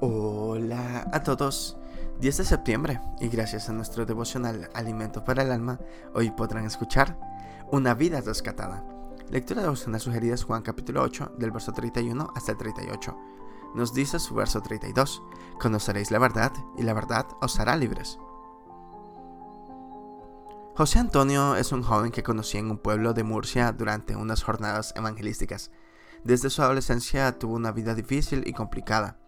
Hola a todos, 10 de septiembre y gracias a nuestro devocional Alimento para el Alma, hoy podrán escuchar Una vida rescatada. Lectura de Osana Sugeridas, Juan capítulo 8, del verso 31 hasta el 38. Nos dice su verso 32, conoceréis la verdad y la verdad os hará libres. José Antonio es un joven que conocí en un pueblo de Murcia durante unas jornadas evangelísticas. Desde su adolescencia tuvo una vida difícil y complicada,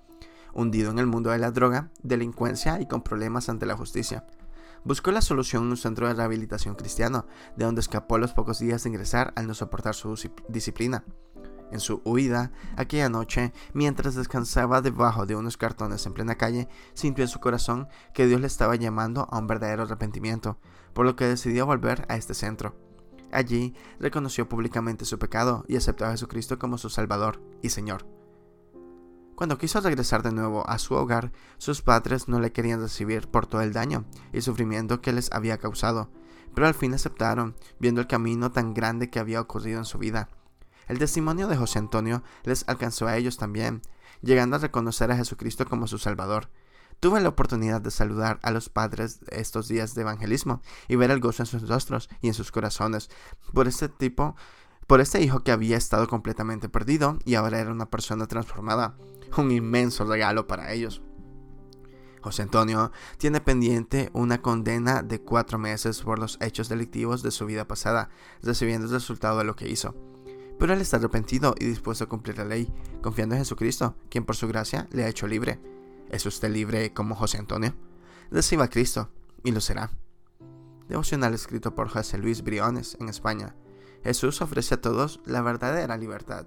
hundido en el mundo de la droga, delincuencia y con problemas ante la justicia. Buscó la solución en un centro de rehabilitación cristiano, de donde escapó a los pocos días de ingresar al no soportar su disciplina. En su huida, aquella noche, mientras descansaba debajo de unos cartones en plena calle, sintió en su corazón que Dios le estaba llamando a un verdadero arrepentimiento, por lo que decidió volver a este centro. Allí, reconoció públicamente su pecado y aceptó a Jesucristo como su Salvador y Señor. Cuando quiso regresar de nuevo a su hogar, sus padres no le querían recibir por todo el daño y sufrimiento que les había causado, pero al fin aceptaron, viendo el camino tan grande que había ocurrido en su vida. El testimonio de José Antonio les alcanzó a ellos también, llegando a reconocer a Jesucristo como su Salvador. Tuve la oportunidad de saludar a los padres estos días de evangelismo y ver el gozo en sus rostros y en sus corazones por este hijo que había estado completamente perdido y ahora era una persona transformada. Un inmenso regalo para ellos. José Antonio tiene pendiente una condena de 4 meses por los hechos delictivos de su vida pasada, recibiendo el resultado de lo que hizo. Pero él está arrepentido y dispuesto a cumplir la ley, confiando en Jesucristo, quien por su gracia le ha hecho libre. ¿Es usted libre como José Antonio? Reciba a Cristo, y lo será. Devocional escrito por José Luis Briones, en España. Jesús ofrece a todos la verdadera libertad.